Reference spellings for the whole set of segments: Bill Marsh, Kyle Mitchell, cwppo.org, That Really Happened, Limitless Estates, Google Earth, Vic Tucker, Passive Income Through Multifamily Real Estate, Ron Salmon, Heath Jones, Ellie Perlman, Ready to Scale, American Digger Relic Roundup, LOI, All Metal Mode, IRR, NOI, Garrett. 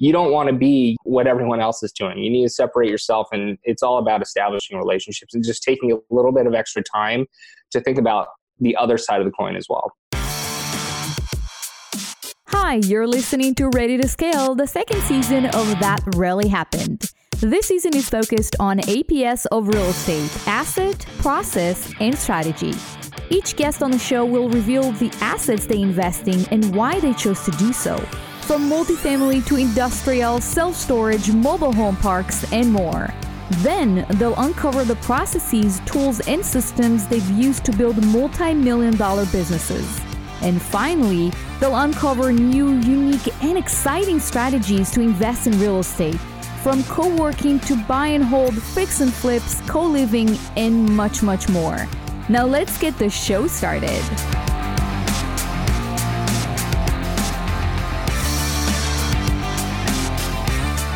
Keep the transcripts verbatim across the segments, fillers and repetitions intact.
you don't want to be what everyone else is doing. You need to separate yourself, and it's all about establishing relationships and just taking a little bit of extra time to think about the other side of the coin as well. Hi, you're listening to Ready to Scale, the second season of That Really Happened. This season is focused on A P S of real estate, asset, process, and strategy. Each guest on the show will reveal the assets they invest in and why they chose to do so, from multifamily to industrial, self-storage, mobile home parks, and more. Then they'll uncover the processes, tools, and systems they've used to build multi-million dollar businesses. And finally, they'll uncover new, unique, and exciting strategies to invest in real estate, from co-working to buy and hold, fix and flips, co-living, and much, much more. Now let's get the show started.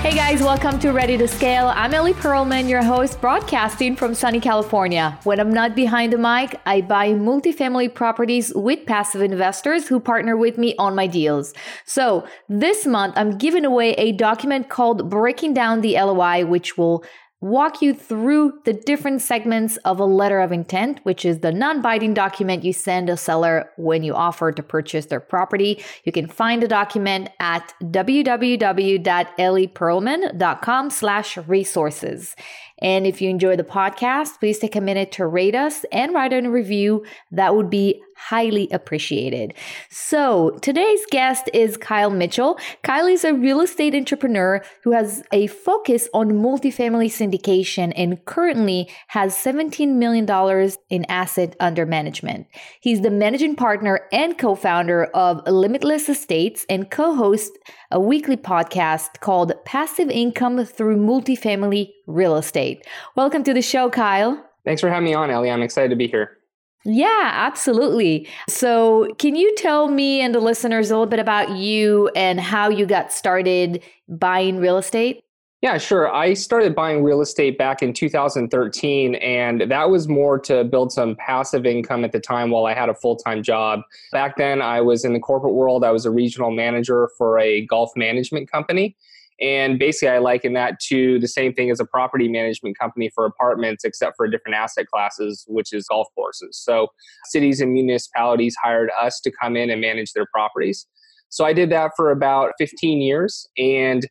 Hey guys, welcome to Ready to Scale. I'm Ellie Perlman, your host, broadcasting from sunny California. When I'm not behind the mic, I buy multifamily properties with passive investors who partner with me on my deals. So this month, I'm giving away a document called Breaking Down the L O I, which will walk you through the different segments of a letter of intent, which is the non-binding document you send a seller when you offer to purchase their property. You can find the document at w w w dot ellie perlman dot com slash resources. And if you enjoy the podcast, please take a minute to rate us and write a review. That would be highly appreciated. So today's guest is Kyle Mitchell. Kyle is a real estate entrepreneur who has a focus on multifamily syndication and currently has seventeen million dollars in asset under management. He's the managing partner and co-founder of Limitless Estates and co-hosts a weekly podcast called Passive Income Through Multifamily Real Estate. Welcome to the show, Kyle. Thanks for having me on, Ellie. I'm excited to be here. Yeah, absolutely. So can you tell me and the listeners a little bit about you and how you got started buying real estate? Yeah, sure. I started buying real estate back in two thousand thirteen, and that was more to build some passive income at the time while I had a full-time job. Back then, I was in the corporate world. I was a regional manager for a golf management company. And basically, I liken that to the same thing as a property management company for apartments, except for different asset classes, which is golf courses. So cities and municipalities hired us to come in and manage their properties. So I did that for about fifteen years. And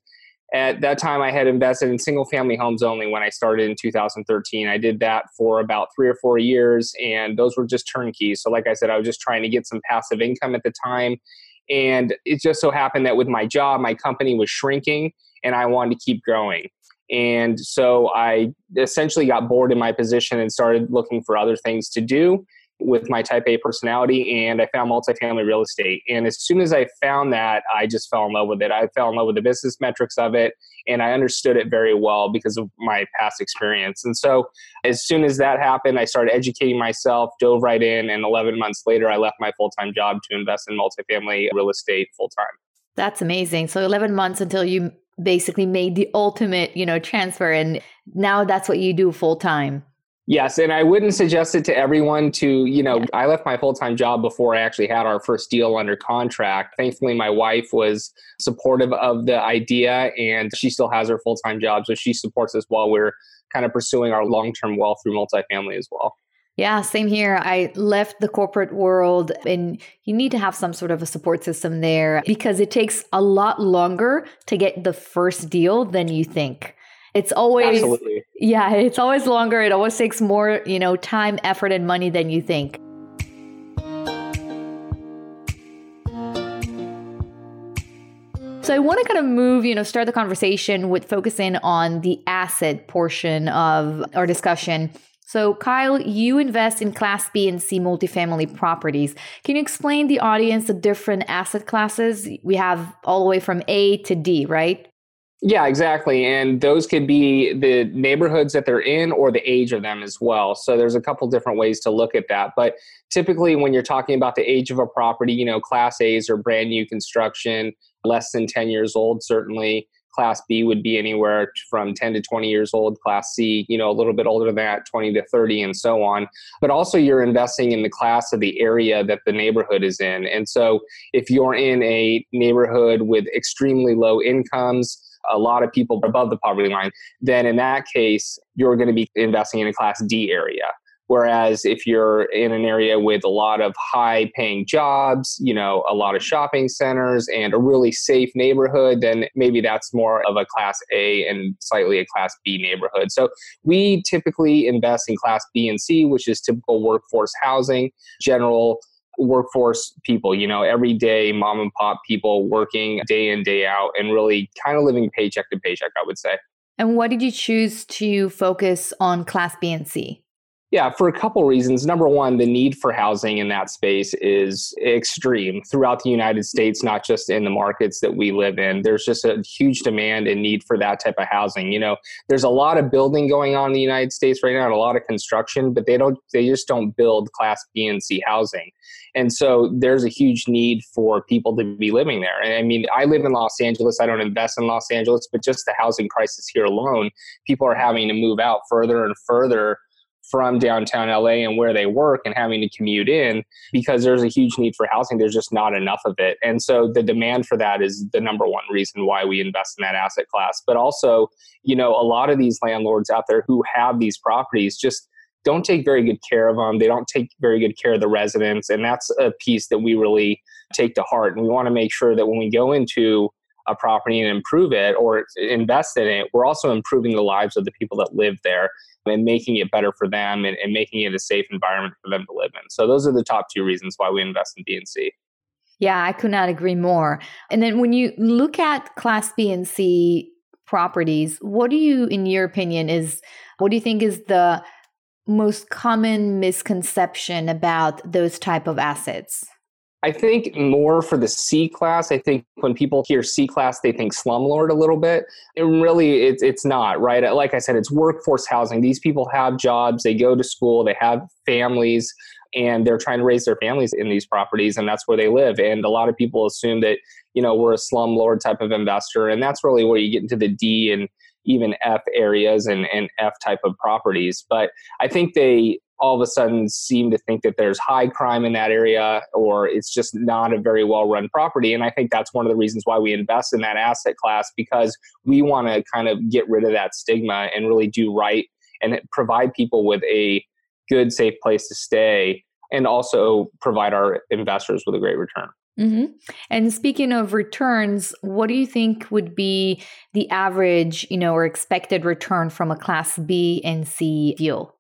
at that time, I had invested in single family homes only when I started in two thousand thirteen. I did that for about three or four years, and those were just turnkeys. So like I said, I was just trying to get some passive income at the time. And it just so happened that with my job, my company was shrinking and I wanted to keep growing. And so I essentially got bored in my position and started looking for other things to do with my type A personality. And I found multifamily real estate. And as soon as I found that, I just fell in love with it. I fell in love with the business metrics of it. And I understood it very well because of my past experience. And so as soon as that happened, I started educating myself, dove right in. And eleven months later, I left my full-time job to invest in multifamily real estate full-time. That's amazing. So eleven months until you basically made the ultimate, you know, transfer. And now that's what you do full-time. Yes. And I wouldn't suggest it to everyone to, you know, yeah. I left my full-time job before I actually had our first deal under contract. Thankfully, my wife was supportive of the idea and she still has her full-time job. So she supports us while we're kind of pursuing our long-term wealth through multifamily as well. Yeah, same here. I left the corporate world and you need to have some sort of a support system there because it takes a lot longer to get the first deal than you think. It's always, Absolutely. yeah, it's always longer. It always takes more, you know, time, effort, and money than you think. So I want to kind of move, you know, start the conversation with focusing on the asset portion of our discussion. So Kyle, you invest in Class B and C multifamily properties. Can you explain the audience the different asset classes? We have all the way from A to D, right? Yeah, exactly. And those could be the neighborhoods that they're in or the age of them as well. So there's a couple different ways to look at that. But typically when you're talking about the age of a property, you know, Class A's are brand new construction, less than ten years old, certainly. Class B would be anywhere from ten to twenty years old, Class C, you know, a little bit older than that, twenty to thirty and so on. But also you're investing in the class of the area that the neighborhood is in. And so if you're in a neighborhood with extremely low incomes, a lot of people above the poverty line, then in that case, you're going to be investing in a Class D area. Whereas if you're in an area with a lot of high paying jobs, you know, a lot of shopping centers and a really safe neighborhood, then maybe that's more of a Class A and slightly a Class B neighborhood. So we typically invest in Class B and C, which is typical workforce housing, general workforce people, you know, everyday mom and pop people working day in, day out, and really kind of living paycheck to paycheck, I would say. And why did you choose to focus on Class B and C? Yeah, for a couple reasons. Number one, the need for housing in that space is extreme throughout the United States, not just in the markets that we live in. There's just a huge demand and need for that type of housing. You know, there's a lot of building going on in the United States right now, and a lot of construction, but they don't, they just don't build Class B and C housing. And so there's a huge need for people to be living there. And I mean, I live in Los Angeles. I don't invest in Los Angeles, but just the housing crisis here alone, people are having to move out further and further from downtown L A and where they work and having to commute in because there's a huge need for housing. There's just not enough of it. And so the demand for that is the number one reason why we invest in that asset class. But also, you know, a lot of these landlords out there who have these properties just don't take very good care of them. They don't take very good care of the residents. And that's a piece that we really take to heart. And we want to make sure that when we go into a property and improve it or invest in it, we're also improving the lives of the people that live there and making it better for them and, and making it a safe environment for them to live in. So those are the top two reasons why we invest in B and C. Yeah, I could not agree more. And then when you look at Class B and C properties, what do you, in your opinion, is what do you think is the most common misconception about those type of assets? I think more for the C class. I think when people hear C class, they think slumlord a little bit. And really, it's it's not, right? Like I said, it's workforce housing. These people have jobs, they go to school, they have families, and they're trying to raise their families in these properties, and that's where they live. And a lot of people assume that, you know, we're a slumlord type of investor, and that's really where you get into the D and even F areas and, and F type of properties. But I think they all of a sudden seem to think that there's high crime in that area, or it's just not a very well-run property. And I think that's one of the reasons why we invest in that asset class, because we want to kind of get rid of that stigma and really do right and provide people with a good, safe place to stay, and also provide our investors with a great return. Mm-hmm. And speaking of returns, what do you think would be the average, you know, or expected return from a Class B and C deal?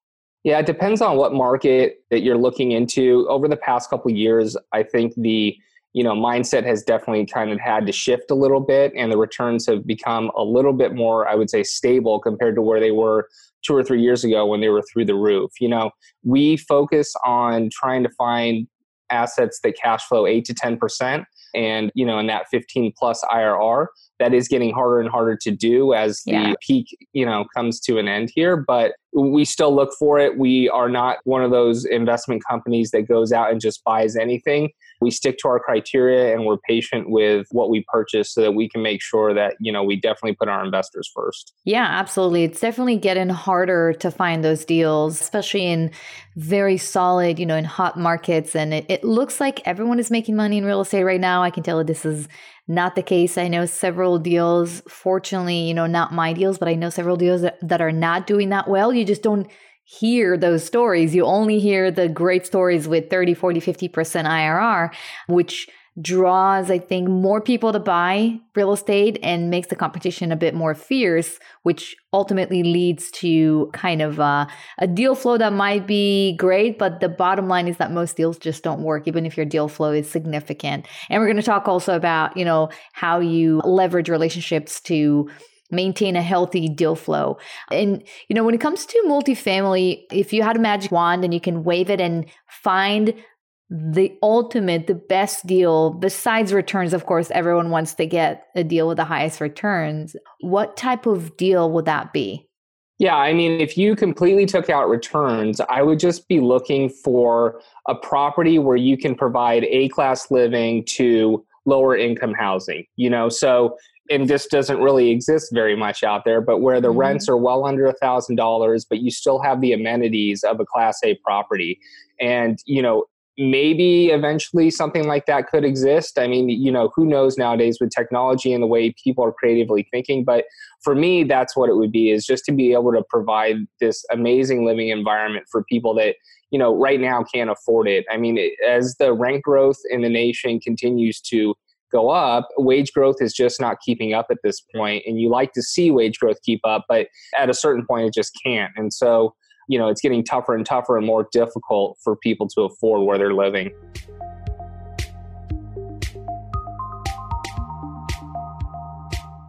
Yeah, it depends on what market that you're looking into. Over the past couple of years, I think the, you know, mindset has definitely kind of had to shift a little bit, and the returns have become a little bit more, I would say, stable compared to where they were two or three years ago when they were through the roof. You know, we focus on trying to find assets that cash flow eight to ten percent and, you know, in that fifteen plus I R R. That is getting harder and harder to do as the yeah. peak, you know, comes to an end here. But we still look for it. We are not one of those investment companies that goes out and just buys anything. We stick to our criteria, and we're patient with what we purchase so that we can make sure that, you know, we definitely put our investors first. Yeah, absolutely. It's definitely getting harder to find those deals, especially in very solid, you know, in hot markets. And it, it looks like everyone is making money in real estate right now. I can tell this is not the case. I know several deals, fortunately, you know, not my deals, but I know several deals that, that are not doing that well. You just don't hear those stories. You only hear the great stories with thirty, forty, fifty percent I R R, which draws, I think, more people to buy real estate and makes the competition a bit more fierce, which ultimately leads to kind of a, a deal flow that might be great. But the bottom line is that most deals just don't work, even if your deal flow is significant. And we're going to talk also about, you know, how you leverage relationships to maintain a healthy deal flow. And, you know, when it comes to multifamily, if you had a magic wand and you can wave it and find the ultimate, the best deal, besides returns, of course, everyone wants to get a deal with the highest returns. What type of deal would that be? Yeah, I mean, if you completely took out returns, I would just be looking for a property where you can provide A-class living to lower income housing, you know, so and this doesn't really exist very much out there, but where the mm-hmm. rents are well under a thousand dollars, but you still have the amenities of a Class A property. And, you know, maybe eventually something like that could exist. I mean, you know, who knows nowadays with technology and the way people are creatively thinking. But for me, that's what it would be, is just to be able to provide this amazing living environment for people that, you know, right now can't afford it. I mean, it, as the rent growth in the nation continues to go up, wage growth is just not keeping up at this point. And you like to see wage growth keep up, but at a certain point, it just can't. And so, you know, it's getting tougher and tougher and more difficult for people to afford where they're living.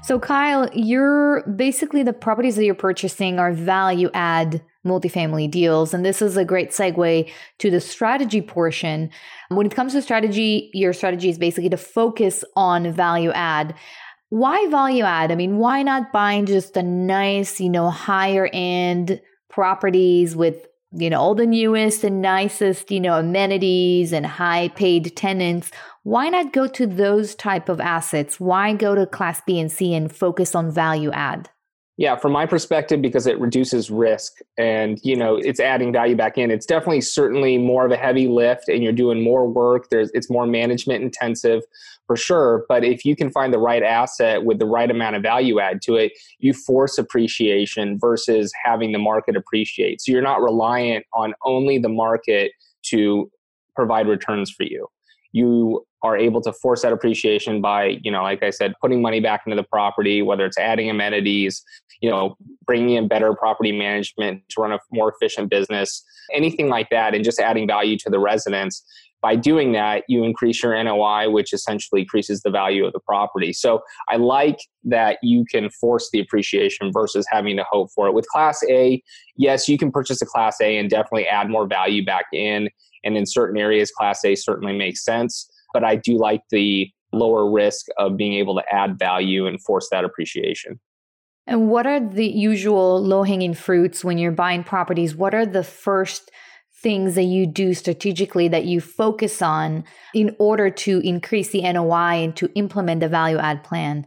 So Kyle, you're basically the properties that you're purchasing are value add multifamily deals. And this is a great segue to the strategy portion. When it comes to strategy, your strategy is basically to focus on value add. Why value add? I mean, why not buying just a nice, you know, higher end properties with, you know, all the newest and nicest, you know, amenities and high paid tenants? Why not go to those type of assets? Why go to Class B and C and focus on value add? Yeah, from my perspective, because it reduces risk and, you know, it's adding value back in. It's definitely certainly more of a heavy lift and you're doing more work. There's it's more management intensive for sure. But if you can find the right asset with the right amount of value add to it, you force appreciation versus having the market appreciate. So you're not reliant on only the market to provide returns for you. You are able to force that appreciation by, you know, like I said, putting money back into the property, whether it's adding amenities, you know, bringing in better property management to run a more efficient business, anything like that, and just adding value to the residents. By doing that, you increase your N O I, which essentially increases the value of the property. So I like that you can force the appreciation versus having to hope for it. With Class A, yes, you can purchase a Class A and definitely add more value back in. And in certain areas, Class A certainly makes sense. But I do like the lower risk of being able to add value and force that appreciation. And what are the usual low-hanging fruits when you're buying properties? What are the first things that you do strategically that you focus on in order to increase the N O I and to implement the value-add plan?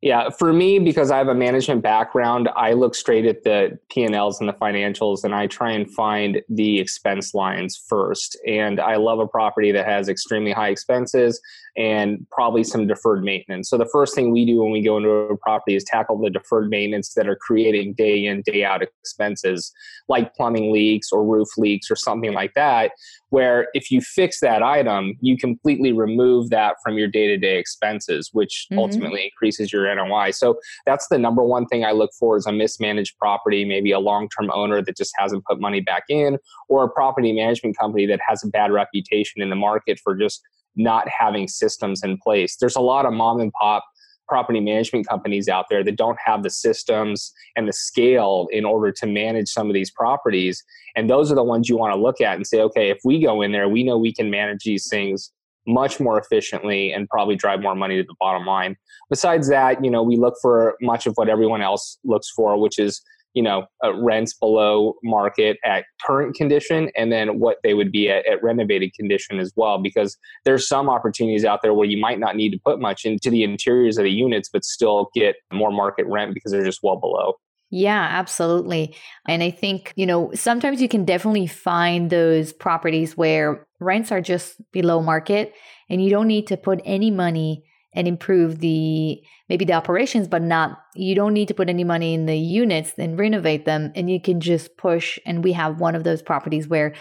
Yeah, for me, because I have a management background, I look straight at the P and L's and the financials, and I try and find the expense lines first. And I love a property that has extremely high expenses and probably some deferred maintenance. So the first thing we do when we go into a property is tackle the deferred maintenance that are creating day in, day out expenses, like plumbing leaks or roof leaks or something like that, where if you fix that item, you completely remove that from your day-to-day expenses, which mm-hmm. ultimately increases your N O I. So that's the number one thing I look for is a mismanaged property, maybe a long-term owner that just hasn't put money back in, or a property management company that has a bad reputation in the market for just not having systems in place. There's a lot of mom and pop property management companies out there that don't have the systems and the scale in order to manage some of these properties. And those are the ones you want to look at and say, okay, if we go in there, we know we can manage these things much more efficiently and probably drive more money to the bottom line. Besides that, you know, we look for much of what everyone else looks for, which is, you know, uh, rents below market at current condition, and then what they would be at, at renovated condition as well, because there's some opportunities out there where you might not need to put much into the interiors of the units, but still get more market rent because they're just well below. Yeah, absolutely. And I think, you know, sometimes you can definitely find those properties where rents are just below market and you don't need to put any money and improve the, maybe the operations, but not, you don't need to put any money in the units and renovate them. And you can just push. And we have one of those properties where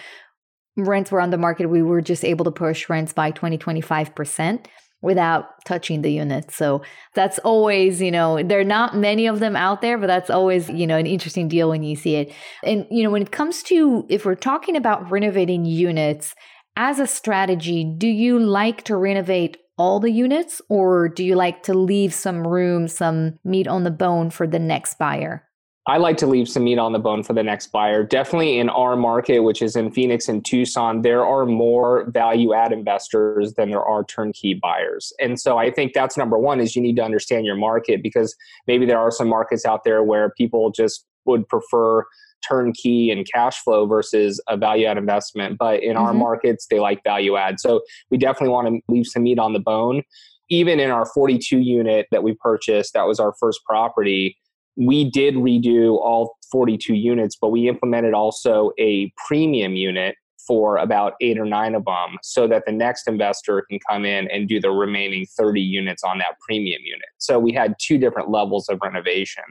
rents were on the market. We were just able to push rents by twenty, twenty-five percent without touching the unit. So that's always, you know, there are not many of them out there, but that's always, you know, an interesting deal when you see it. And, you know, when it comes to, if we're talking about renovating units as a strategy, do you like to renovate all the units, or do you like to leave some room, some meat on the bone for the next buyer? I like to leave some meat on the bone for the next buyer. Definitely in our market, which is in Phoenix and Tucson, there are more value add investors than there are turnkey buyers. And so I think that's number one, is you need to understand your market, because maybe there are some markets out there where people just would prefer turnkey and cash flow versus a value add investment. But in mm-hmm. our markets, they like value add. So we definitely want to leave some meat on the bone. even in our forty-two unit that we purchased, that was our first property, we did redo all forty-two units, but we implemented also a premium unit for about eight or nine of them so that the next investor can come in and do the remaining thirty units on that premium unit. So we had two different levels of renovation.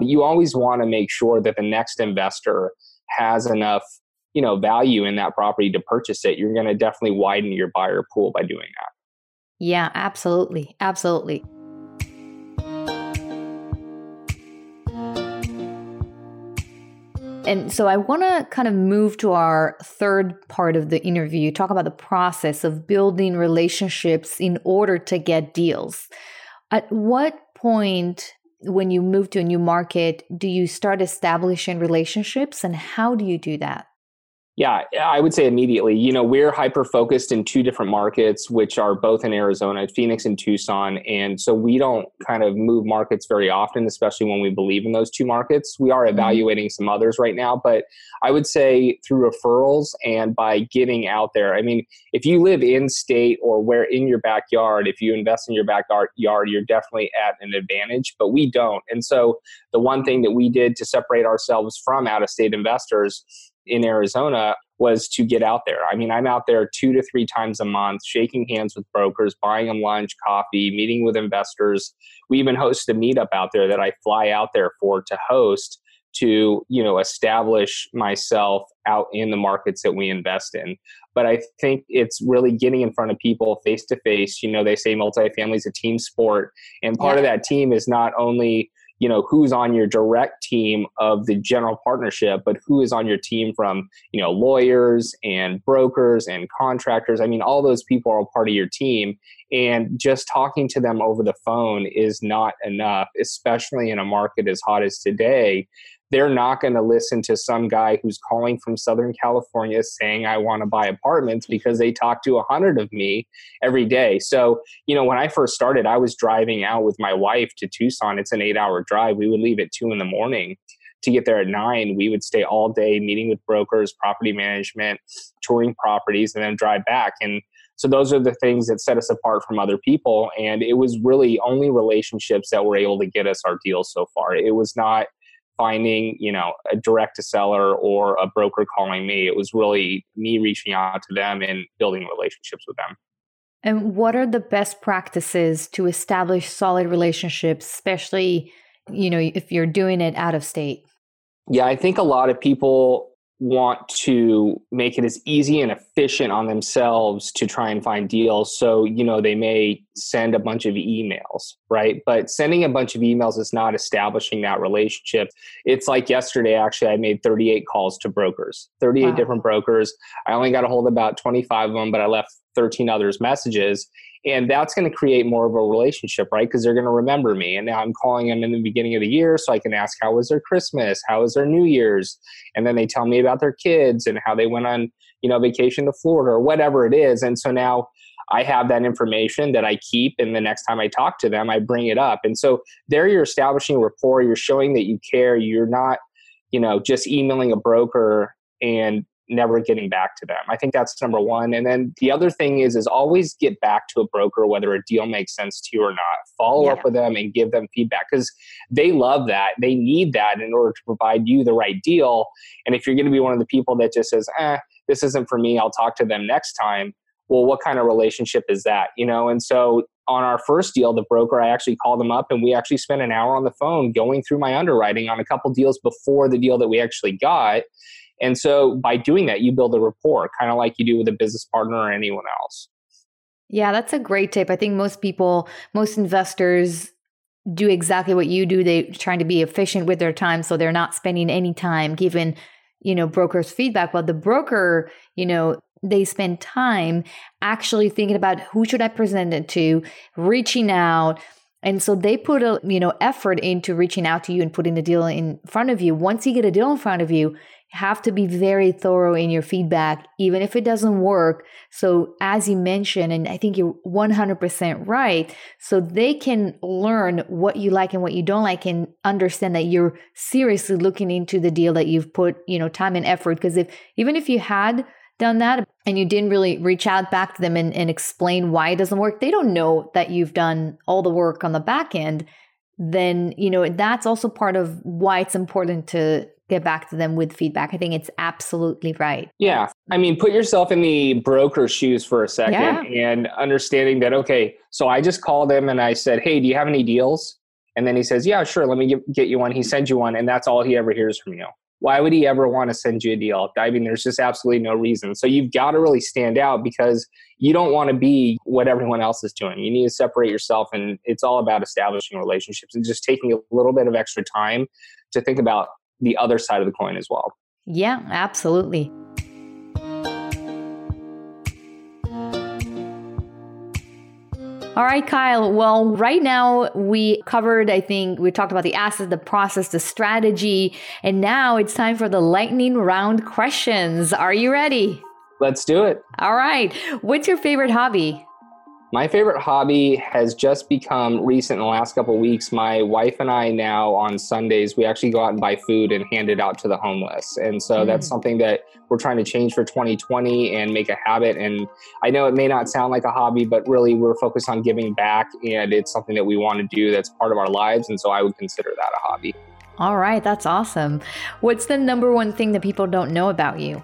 You always want to make sure that the next investor has enough, you know, value in that property to purchase it. You're going to definitely widen your buyer pool by doing that. Yeah, absolutely. Absolutely. And so I want to kind of move to our third part of the interview, talk about the process of building relationships in order to get deals. At what point, when you move to a new market, do you start establishing relationships, and how do you do that? Yeah, I would say immediately. You know, we're hyper-focused in two different markets, which are both in Arizona, Phoenix and Tucson. And so we don't kind of move markets very often, especially when we believe in those two markets. We are evaluating some others right now, but I would say through referrals and by getting out there. I mean, if you live in state or where in your backyard, if you invest in your backyard, you're definitely at an advantage, but we don't. And so the one thing that we did to separate ourselves from out-of-state investors in Arizona was to get out there. I mean, I'm out there two to three times a month, shaking hands with brokers, buying them lunch, coffee, meeting with investors. We even host a meetup out there that I fly out there for to host to, you know, establish myself out in the markets that we invest in. But I think it's really getting in front of people face to face. You know, they say multifamily is a team sport. And part yeah. of that team is not only, you know, who's on your direct team of the general partnership, but who is on your team from, you know, lawyers and brokers and contractors. I mean, all those people are part of your team. And just talking to them over the phone is not enough, especially in a market as hot as today. They're not going to listen to some guy who's calling from Southern California saying, I want to buy apartments, because they talk to a hundred of me every day. So, you know, when I first started, I was driving out with my wife to Tucson. It's an eight hour drive. We would leave at two in the morning to get there at nine. We would stay all day meeting with brokers, property management, touring properties, and then drive back. And so those are the things that set us apart from other people. And it was really only relationships that were able to get us our deals so far. It was not finding, you know, a direct to seller or a broker calling me. It was really me reaching out to them and building relationships with them. And what are the best practices to establish solid relationships, especially, you know, if you're doing it out of state? Yeah, I think a lot of people want to make it as easy and efficient on themselves to try and find deals. So, you know, they may send a bunch of emails, right? But sending a bunch of emails is not establishing that relationship. It's like yesterday, actually, I made thirty-eight calls to brokers, thirty-eight wow. different brokers. I only got a hold of about twenty-five of them, but I left thirteen others messages. And that's going to create more of a relationship, right? Because they're going to remember me. And now I'm calling them in the beginning of the year so I can ask, how was their Christmas? How was their New Year's? And then they tell me about their kids and how they went on, you know, vacation to Florida or whatever it is. And so now I have that information that I keep. And the next time I talk to them, I bring it up. And so there you're establishing rapport. You're showing that you care. You're not, you know, just emailing a broker and never getting back to them. I think that's number one. And then the other thing is, is always get back to a broker, whether a deal makes sense to you or not. Follow yeah. up with them and give them feedback, because they love that. They need that in order to provide you the right deal. And if you're going to be one of the people that just says, eh, this isn't for me, I'll talk to them next time. Well, what kind of relationship is that? You know? And so on our first deal, the broker, I actually called them up and we actually spent an hour on the phone going through my underwriting on a couple deals before the deal that we actually got. And so by doing that, you build a rapport, kind of like you do with a business partner or anyone else. Yeah, that's a great tip. I think most people, most investors do exactly what you do. They're trying to be efficient with their time, so they're not spending any time giving, you know, brokers feedback. But the broker, you know, they spend time actually thinking about who should I present it to, reaching out. And so they put a, you know, effort into reaching out to you and putting the deal in front of you. Once you get a deal in front of you, have to be very thorough in your feedback, even if it doesn't work. So as you mentioned, and I think you're one hundred percent right, so they can learn what you like and what you don't like and understand that you're seriously looking into the deal that you've put, you know, time and effort. Because if even if you had done that and you didn't really reach out back to them and, and explain why it doesn't work, they don't know that you've done all the work on the back end. Then, you know, that's also part of why it's important to get back to them with feedback. I think it's absolutely right. Yeah. I mean, put yourself in the broker's shoes for a second yeah. and understanding that, okay, so I just called him and I said, hey, do you have any deals? And then he says, yeah, sure. Let me get you one. He sends you one. And that's all he ever hears from you. Why would he ever want to send you a deal? I mean, there's just absolutely no reason. So you've got to really stand out because you don't want to be what everyone else is doing. You need to separate yourself. And it's all about establishing relationships and just taking a little bit of extra time to think about the other side of the coin as well. Yeah, absolutely. All right, Kyle. Well, right now we covered, I think we talked about the assets, the process, the strategy, and now it's time for the lightning round questions. Are you ready? Let's do it. All right. What's your favorite hobby? My favorite hobby has just become recent in the last couple of weeks. My wife and I now on Sundays, we actually go out and buy food and hand it out to the homeless. And so mm. that's something that we're trying to change for twenty twenty and make a habit. And I know it may not sound like a hobby, but really we're focused on giving back and it's something that we want to do that's part of our lives. And so I would consider that a hobby. All right. That's awesome. What's the number one thing that people don't know about you?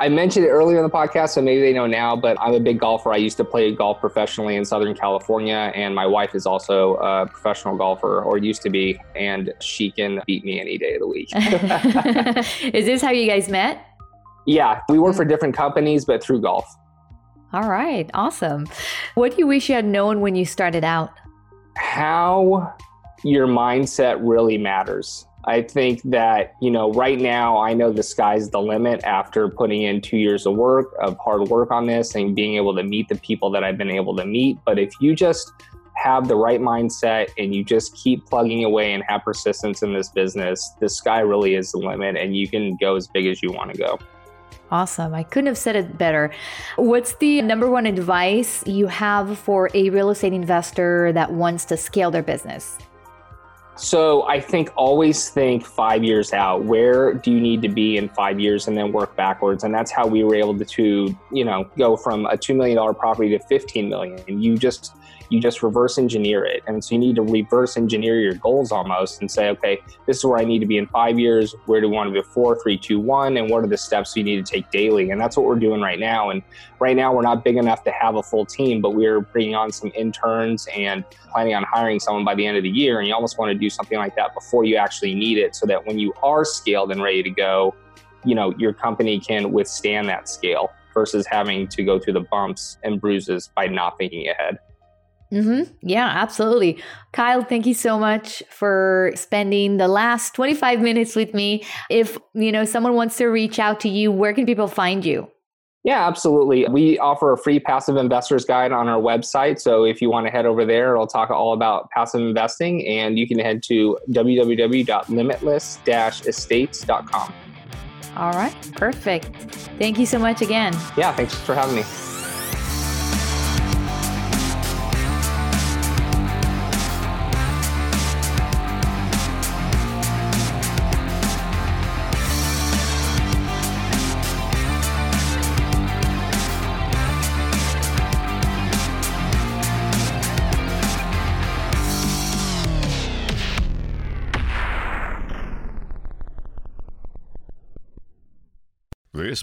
I mentioned it earlier in the podcast, so maybe they know now, but I'm a big golfer. I used to play golf professionally in Southern California, and my wife is also a professional golfer, or used to be, and she can beat me any day of the week. Is this how you guys met? Yeah, we work for different companies, but through golf. All right, awesome. What do you wish you had known when you started out? How your mindset really matters. I think that, you know, right now, I know the sky's the limit after putting in two years of work, of hard work on this and being able to meet the people that I've been able to meet. But if you just have the right mindset and you just keep plugging away and have persistence in this business, the sky really is the limit and you can go as big as you want to go. Awesome. I couldn't have said it better. What's the number one advice you have for a real estate investor that wants to scale their business? So I think always think five years out. Where do you need to be in five years and then work backwards? And that's how we were able to, to you know, go from a two million dollars property to fifteen million dollars. And you just, you just reverse engineer it. And so you need to reverse engineer your goals almost and say, okay, this is where I need to be in five years. Where do we want to be? Four, three, two, one. And what are the steps you need to take daily? And that's what we're doing right now. And right now we're not big enough to have a full team, but we're bringing on some interns and planning on hiring someone by the end of the year. And you almost want to do something like that before you actually need it so that when you are scaled and ready to go, you know, your company can withstand that scale versus having to go through the bumps and bruises by not thinking ahead. Mm-hmm. Yeah, absolutely. Kyle, thank you so much for spending the last twenty-five minutes with me. If, you know, someone wants to reach out to you, where can people find you? Yeah, absolutely. We offer a free passive investors guide on our website. So if you want to head over there, it'll talk all about passive investing and you can head to w w w dot limitless dash estates dot com. All right, perfect. Thank you so much again. Yeah, thanks for having me. This